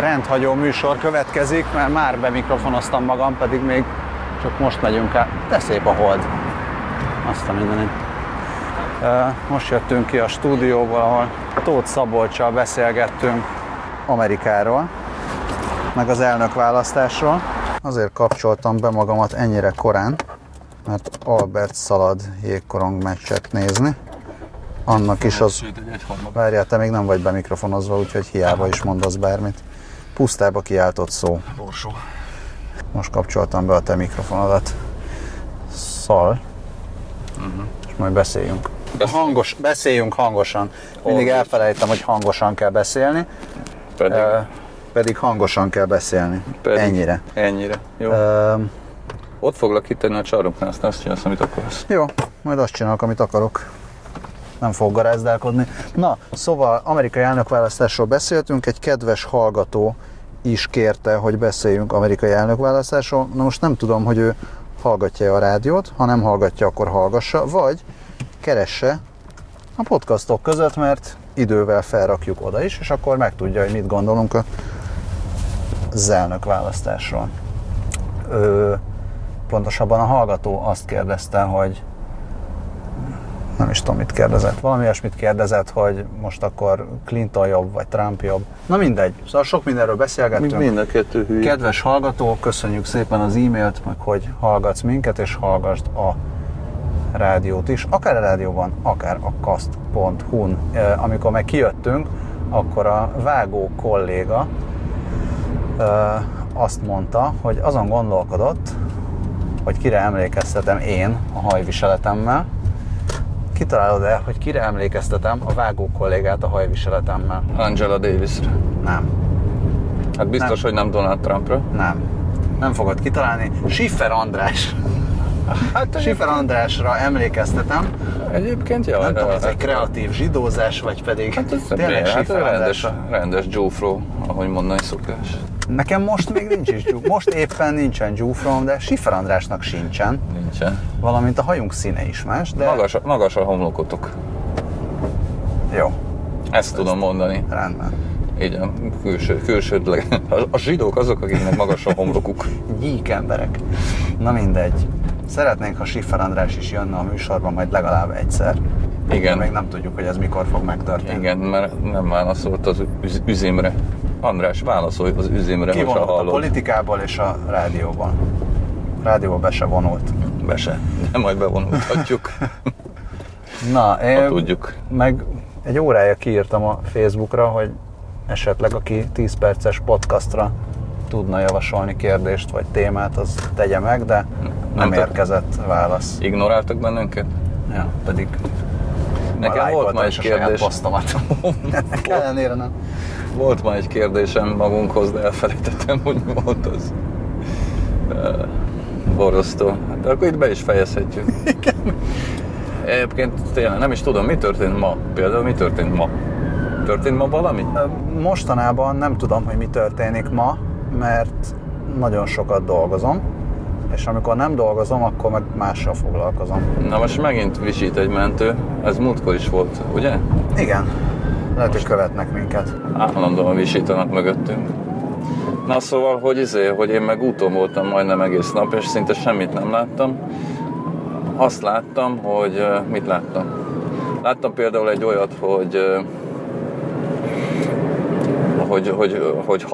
rendhagyó műsor következik, mert már bemikrofonoztam magam, pedig még csak most megyünk át. De szép a hold. Azt a mindenit. Most jöttünk ki a stúdióból, ahol Tóth Szabolcssal beszélgettünk Amerikáról, meg az elnökválasztásról. Azért kapcsoltam be magamat ennyire korán, mert Albert Szalad jégkorong meccset nézni. Annak is az... Várjál, te még nem vagy bemikrofonozva, úgyhogy hiába is mondasz bármit. Pusztába kiáltott szó. Borsó. Most kapcsoltam be a te mikrofonodat. Szal. És majd beszéljünk. Beszéljünk hangosan. Mindig elfelejtem, hogy hangosan kell beszélni. Pedig hangosan kell beszélni. Ennyire. Jó. Ott foglak hittenni a csarnoknál, aztán azt csinálsz, amit akarsz. Jó, majd azt csinálok, amit akarok. Nem fog garázdálkodni. Na, szóval amerikai elnökválasztásról beszéltünk, egy kedves hallgató is kérte, hogy beszéljünk amerikai elnökválasztásról. Na most nem tudom, hogy ő hallgatja a rádiót, ha nem hallgatja, akkor hallgassa, vagy keresse a podcastok között, mert idővel felrakjuk oda is, és akkor megtudja, hogy mit gondolunk az elnökválasztásról. Pontosabban a hallgató azt kérdezte, hogy nem is tudom, mit kérdezett. Valami ilyesmit kérdezett, hogy most akkor Clinton jobb, vagy Trump jobb. Na mindegy. Szóval sok mindenről beszélgettünk. Mind a kettő hülye. Kedves hallgató, köszönjük szépen az e-mailt, meg hogy hallgatsz minket, és hallgassd a rádiót is. Akár a rádióban, akár a KAST.hu-n. Amikor meg kijöttünk, akkor a vágó kolléga azt mondta, hogy azon gondolkodott, hogy kire emlékeztetem én a hajviseletemmel. Kitalálod-e, hogy kire emlékeztetem a vágó kollégát a hajviseletemmel? Angela Davisre. Nem. Hát biztos, hogy nem Donald Trumpra. Nem. Nem fogod kitalálni. Schiffer András. Hát Schiffer Andrásra emlékeztetem. Egyébként jaj. Nem tudom, ez egy kreatív zsidózás, vagy pedig... Hát ez tényleg Schiffer András. Rendes Joe Froh, ahogy mondani szokás. Nekem most még nincs is Joe. Most éppen nincsen Joe Froh, de Schiffer Andrásnak sincsen. Nincsen. Valamint a hajunk színe is más, de... Magas a homlokotok. Jó. Ezt tudom mondani. Rendben. Igen, külsődleg. A zsidók azok, akiknek magas a homlokuk. Gyík emberek. Na mindegy. Szeretnénk, ha Schiffer András is jönne a műsorban, majd legalább egyszer. Igen. Még nem tudjuk, hogy ez mikor fog megtörténni. Igen, mert nem válaszolt az üzémre. András, válaszolj az üzémre, ha hallod. Kivonult a politikából és a rádióban. A rádióban be se vonult. Be se, de majd bevonultatjuk. Na, én tudjuk. Meg egy órája kiírtam a Facebookra, hogy esetleg aki 10 perces podcastra tudna javasolni kérdést vagy témát, az tegye meg, de nem érkezett válasz. Ignoráltak bennünket? Ja, pedig... Nekem volt ma egy kérdés. Ellenére nem. Volt ma egy kérdésem magunkhoz, de elfelejtettem, hogy volt az. Borzasztó. De akkor itt be is fejezhetjük. Igen. Egyébként tényleg nem is tudom, mi történt ma. Például mi történt ma? Történt ma valami? Mostanában nem tudom, hogy mi történik ma, mert nagyon sokat dolgozom. És amikor nem dolgozom, akkor meg mással foglalkozom. Na most megint visít egy mentő, ez múltkor is volt, ugye? Igen, lehet, hogy követnek minket. Állandóan visítanak mögöttünk. Na szóval, hogy hogy én meg úton voltam majdnem egész nap, és szinte semmit nem láttam. Azt láttam, hogy mit láttam? Láttam például egy olyat, hogy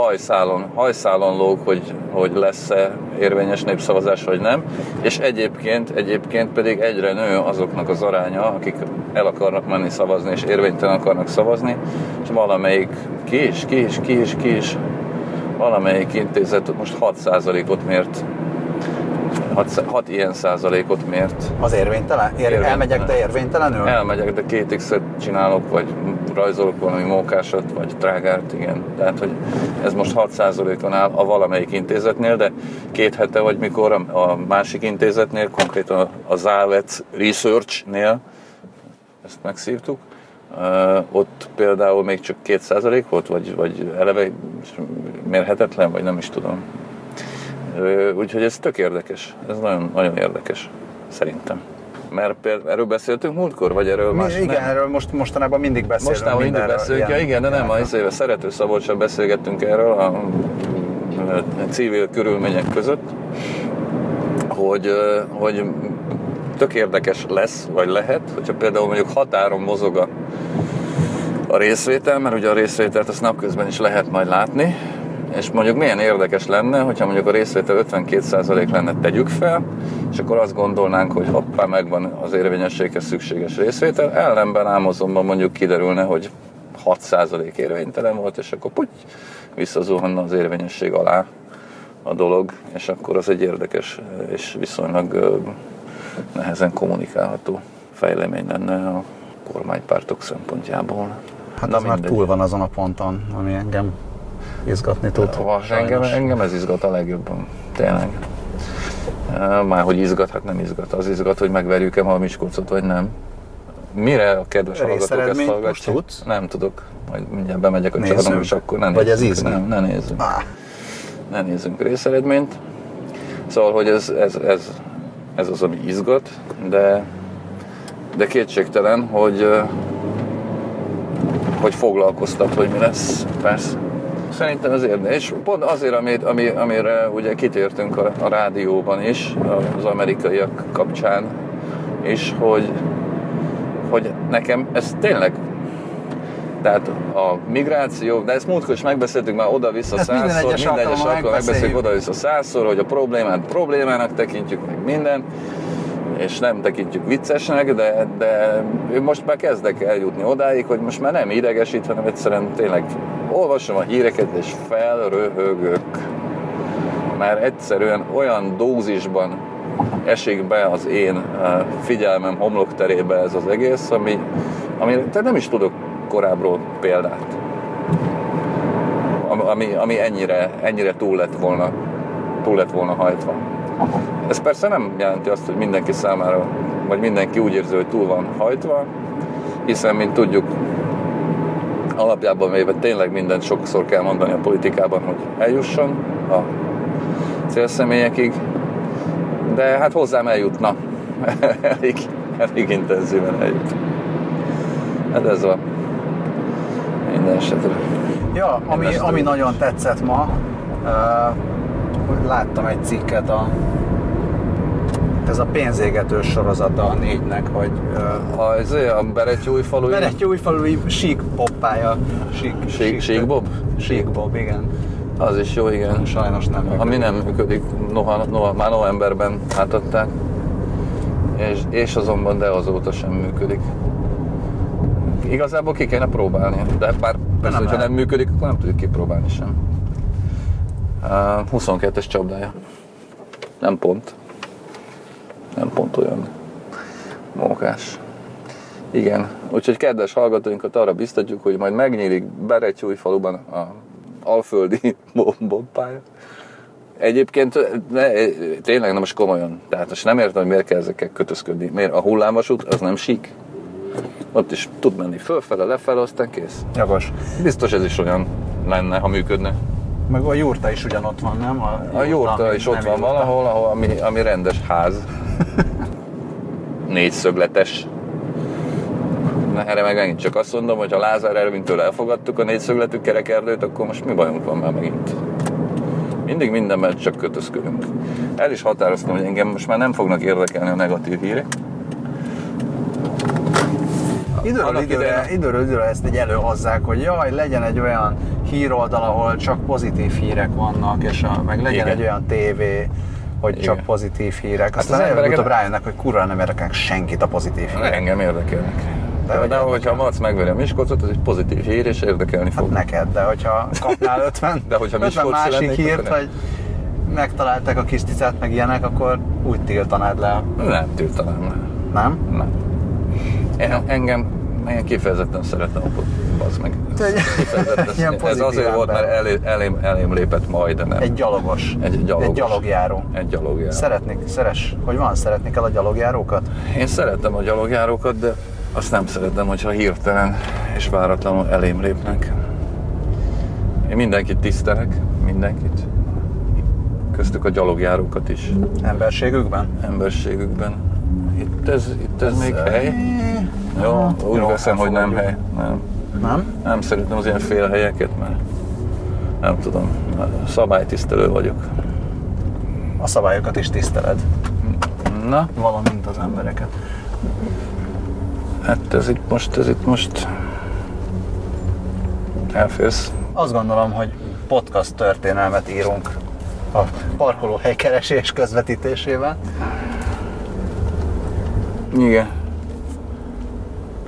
hajszálon lóg, hogy lesz-e érvényes népszavazás, vagy nem. És egyébként pedig egyre nő azoknak az aránya, akik el akarnak menni szavazni, és érvénytelen akarnak szavazni, és valamelyik ki is, valamelyik intézet most 6%-ot mért. 6 ilyen százalékot mért. Az érvénytelen? Érvénytelen. Elmegyek, de érvénytelenül? Elmegyek, de 2x-et csinálok, vagy rajzolok valami mókásat, vagy trágárt, igen. Tehát, hogy ez most 6%-on áll a valamelyik intézetnél, de 2 hete, vagy mikor a másik intézetnél, konkrétan a Závet Research-nél, ezt megszívtuk, ott például még csak 2% volt, vagy eleve mérhetetlen, vagy nem is tudom. Úgyhogy ez tök érdekes, ez nagyon, nagyon érdekes, szerintem. mert erről beszéltünk múltkor, vagy erről más? Igen, nem? Erről mostanában mindig beszélünk. Mostanában mindig beszélünk, ja, igen, de nem, hiszen Szerető Szabolcssal beszélgettünk erről a civil körülmények között, hogy tök érdekes lesz, vagy lehet, hogyha például mondjuk határon mozog a részvétel, mert ugye a részvételt azt napközben is lehet majd látni, és mondjuk milyen érdekes lenne, hogyha mondjuk a részvétel 52% lenne, tegyük fel, és akkor azt gondolnánk, hogy hoppá, megvan az érvényességhez szükséges részvétel, ellenben ám azonban mondjuk kiderülne, hogy 6% érvénytelen volt, és akkor puty, visszazuhanna az érvényesség alá a dolog, és akkor az egy érdekes és viszonylag nehezen kommunikálható fejlemény lenne a kormánypártok szempontjából. Hát na, az mindegy. Már túl van azon a ponton, ami engem izgatni tud. Engem ez izgat a legjobban, tényleg. Márhogy izgat, hát nem izgat. Az izgat, hogy megverjük-e ma a Miskolcot, vagy nem. Mire a kedves hallgatók ezt hallgatják? Nem tudok. Majd mindjárt bemegyek a családom, és akkor nem nézzünk. Vagy ez izgat? Ne nézzünk. Ne nézzünk részeredményt. Szóval, hogy ez az, ami izgat, de kétségtelen, hogy foglalkoztat, hogy mi lesz. Persze. Szerintem az érdekes. És pont azért, amire ugye kitértünk a rádióban is, az amerikaiak kapcsán is, hogy nekem ez tényleg, tehát a migráció, de ezt múltkor is megbeszéltük már oda-vissza százszor, minden egyes alkalommal megbeszéljük oda-vissza százszor, hogy a problémát problémának tekintjük, meg minden, és nem tekintjük viccesnek, de most már kezdek eljutni odáig, hogy most már nem idegesít, hanem egyszerűen tényleg olvasom a híreket, és felröhögök. Már egyszerűen olyan dózisban esik be az én figyelmem homlokterébe ez az egész, amire nem is tudok korábbról példát, ami ennyire túl lett volna hajtva. Ez persze nem jelenti azt, hogy mindenki számára, vagy mindenki úgy érzi, hogy túl van hajtva, hiszen, mint tudjuk, alapjában véve tényleg mindent sokszor kell mondani a politikában, hogy eljusson a célszemélyekig, de hát hozzám eljutna. elég intenzíven eljut. Hát ez van. Minden esetre. Ja, ami nagyon tetszett ma, láttam egy cikket, ez a pénzégetős sorozata a 4-nek, hogy... A Beretyújfalui... Beretyújfalui sík poppája. Síkbob, igen. Az is jó, igen. Sajnos nem működik. Ami nem működik, már novemberben átadták, és azonban de azóta sem működik. Igazából ki kéne próbálni, de bár persze, hogyha nem működik, akkor nem tudjuk kipróbálni sem. 22-es csapdája. Nem pont olyan mókás. Igen, úgyhogy kedves hallgatóinkat arra biztatjuk, hogy majd megnyílik Beretyújfaluban az alföldi bombpálya. Egyébként tényleg nem, most komolyan. Tehát most nem értem, hogy miért kell ezekkel kötözködni. Miért? A hullámvasút az nem sík. Ott is tud menni fölfele, lefele, aztán kész. Jogos. Biztos ez is olyan lenne, ha működne. Meg a jurta is ugyanott van, nem? A jurta is ott van valahol, ahol, ami rendes ház. Négyszögletes. Na, erre meg megint csak azt mondom, hogy ha Lázár Ervintől elfogadtuk a négyszögletű kerekerdőt, akkor most mi bajunk van már megint? Mindig mindenben csak kötözködünk. El is határoztam, hogy engem most már nem fognak érdekelni a negatív hírek. Időről ezt így előhozzák, hogy jaj, legyen egy olyan híroldal, ahol csak pozitív hírek vannak, és meg legyen igen. Egy olyan tévé, hogy igen. Csak pozitív hírek. Aztán hát az előbb-utóbb rájönnek, hogy kurva nem érdekelnek senkit a pozitív hírek. Engem érdekelnek. De hogyha a Mac megveri a Miskolcot, az egy pozitív hír, és érdekelni fog. Hát neked, de hogyha kapnál 50 másik hírt, hogy megtalálták a kis ticát, meg ilyenek, akkor úgy tiltanád le. Nem tiltanám le. Nem? Nem. Engem kifejezetten szeretem, bazd meg. Ez azért volt, mert elém lépett majdnem. Egy gyalogjáró. Szeretnék el a gyalogjárókat? Én szeretem a gyalogjárókat, de azt nem szeretem, hogyha hirtelen és váratlanul elém lépnek. Én mindenkit tisztelek, mindenkit. Köztük a gyalogjárókat is. Emberségükben? Emberségükben. Itt ez még hely? Jó, úgy jó, veszem, hogy nem hely. Nem. Nem? Nem szeretem az ilyen félhelyeket, mert nem tudom, szabálytisztelő vagyok. A szabályokat is tiszteled? Na? Valamint az embereket. Hát ez itt most... Elférsz. Azt gondolom, hogy podcast történelmet írunk a parkolóhely keresés közvetítésével. Igen.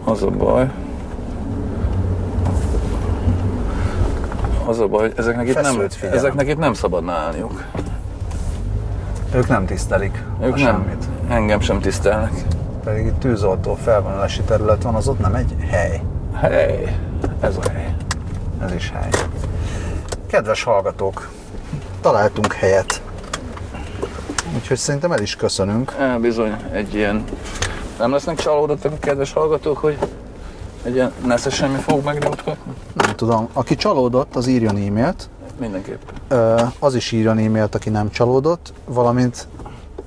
Az a baj, hogy ezeknek itt nem szabadna állniuk. Ők nem tisztelik. Ők nem. Semmit. Engem sem tisztelnek. Pedig itt tűzoltó felvonulási terület van, az ott nem egy hely. Hely. Ez a hely. Ez is hely. Kedves hallgatók, találtunk helyet. Úgyhogy szerintem el is köszönünk. Bizony, egy ilyen... Nem lesznek csalódottak a kedves hallgatók, hogy egy ilyen nesze semmi fog megnyugtatni? Nem tudom. Aki csalódott, az írjon e-mailt. Mindenképp. Az is írjon e-mailt, aki nem csalódott, valamint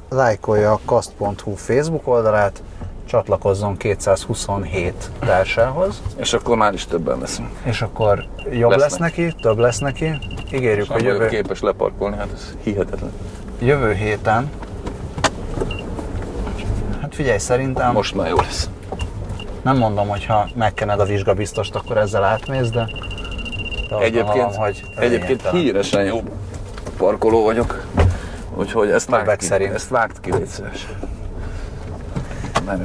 lájkolja a KAST.hu Facebook oldalát, csatlakozzon 227 társához. És akkor már is többen leszünk. És akkor jobb lesz neki, több lesz neki. Ígérjük, hogy jövő... képes leparkolni, hát ez hihetetlen. Jövő héten... Hát figyelj, szerintem... Most már jó lesz. Nem mondom, hogy ha megkened a vizsgabiztost, akkor ezzel átmész, de... Egyébként híresen jó parkoló vagyok. Úgyhogy ezt vágd ki, légy szíves. Nem,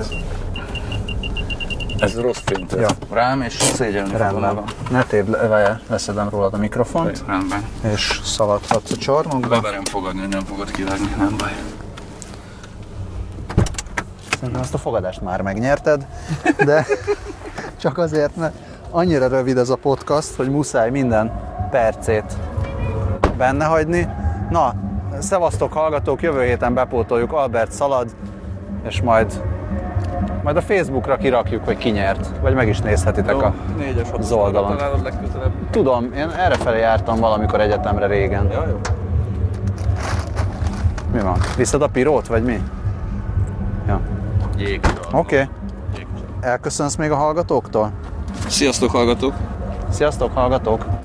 ez rossz fényt ja. Rám, és szégyelni fogom. Ne tépd le, leszedem rólad a mikrofont. Rendben. És szaladhatsz a csarnokba. Beverem fogadni, hogy nem fogod kivágni, nem baj. Szerintem azt a fogadást már megnyerted, de csak azért, mert annyira rövid ez a podcast, hogy muszáj minden percét benne hagyni. Na, szevasztok hallgatók, jövő héten bepótoljuk Albert Szalad, és majd a Facebookra kirakjuk, hogy ki nyert, vagy meg is nézhetitek a oldalon. Tudom, én errefele jártam valamikor egyetemre régen. Ja, jó. Mi van? Viszed a pirót, vagy mi? Ja. Oké. Elköszönsz még a hallgatóktól? Sziasztok hallgatók!